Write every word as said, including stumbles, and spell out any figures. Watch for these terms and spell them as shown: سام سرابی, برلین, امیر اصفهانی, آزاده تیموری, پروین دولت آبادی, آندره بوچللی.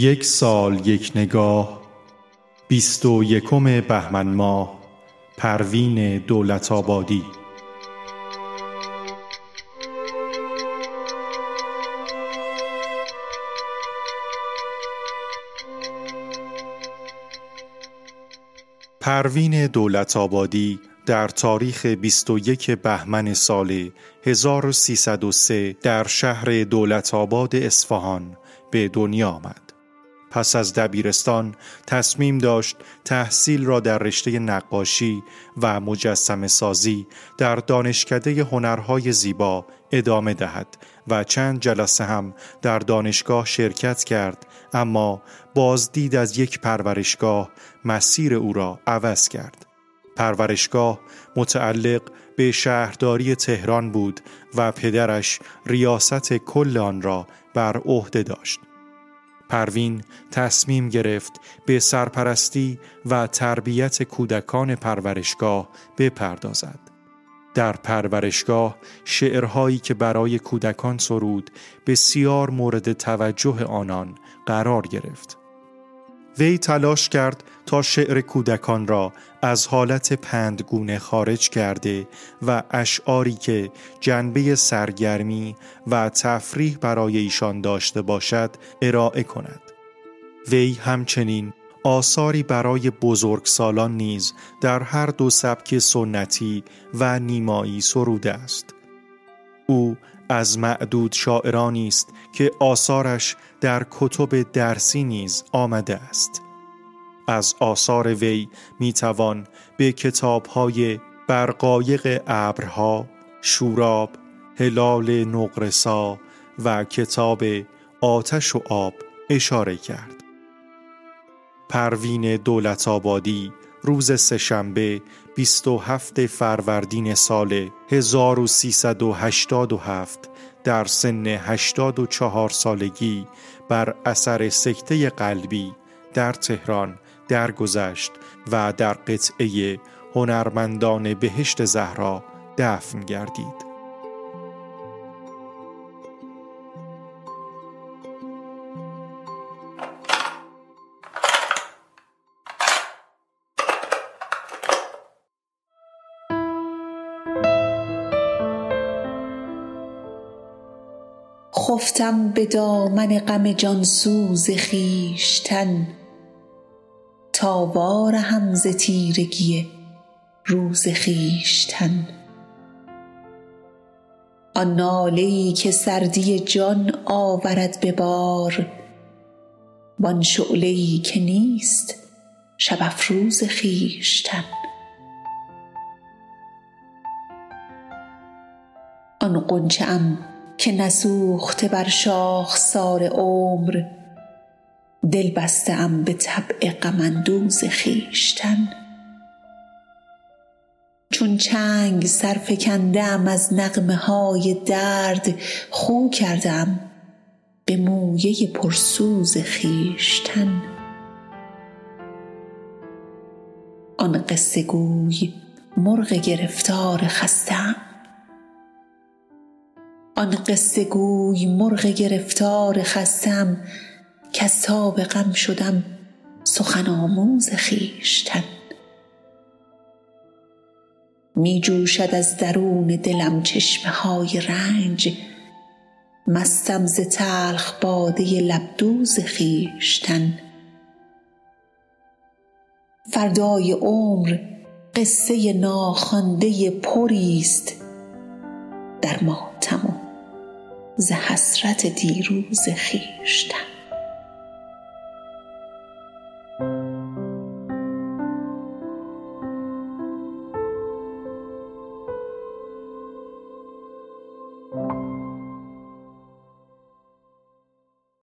یک سال یک نگاه، بیست و یکم بهمن ماه، پروین دولت آبادی. پروین دولت آبادی در تاریخ بیست و یک بهمن سال هزار و سیصد و سه در شهر دولت آباد اصفهان به دنیا آمد. پس از دبیرستان تصمیم داشت تحصیل را در رشته نقاشی و مجسمه سازی در دانشکده هنرهای زیبا ادامه دهد و چند جلسه هم در دانشگاه شرکت کرد، اما بازدید از یک پرورشگاه مسیر او را عوض کرد. پرورشگاه متعلق به شهرداری تهران بود و پدرش ریاست کل آن را بر عهده داشت. پروین تصمیم گرفت به سرپرستی و تربیت کودکان پرورشگاه بپردازد. در پرورشگاه شعرهایی که برای کودکان سرود بسیار مورد توجه آنان قرار گرفت. وی تلاش کرد تا شعر کودکان را از حالت پندگونه خارج کرده و اشعاری که جنبه سرگرمی و تفریح برای ایشان داشته باشد ارائه کند. وی همچنین آثاری برای بزرگسالان نیز در هر دو سبک سنتی و نیمایی سروده است. او از معدود شاعرانی است که آثارش در کتب درسی نیز آمده است. از آثار وی میتوان به کتاب‌های برقایق ابرها، شوراب، هلال نقرسا و کتاب آتش و آب اشاره کرد. پروین دولت آبادی روز سه‌شنبه بیست و هفتم فروردین سال هزار و سیصد و هشتاد و هفت در سن هشتاد و چهار سالگی بر اثر سکته قلبی در تهران درگذشت و در قطعه هنرمندان بهشت زهرا دفن گردید. خفتم به دامن غم جانسوز خویشتن، تا وار هم ز تیرگی روز خویشتن. آن ناله‌ای که سردی جان آورد به بار، وان شعله‌ای که نیست شب افروز خویشتن. آن غنچه ام که نسوخته بر شاخسار عمر، دل بسته ام به طبع غم اندوز خویشتن. چون چنگ سرفکنده ام از نغمه های درد، خو کرده ام به مویه پرسوز خویشتن. آن قصه گوی مرغ گرفتار خسته ام، آن قصه گوی مرغ گرفتار خسته ام، کز تاب غم شدم سخن آموز خویشتن. می جوشد از درون دلم چشمه های رنج، مستم ز تلخ باده لبدوز خویشتن. فردای عمر قصه ناخوانده پریست، در ماتم ز حسرت دیروز خویشتن.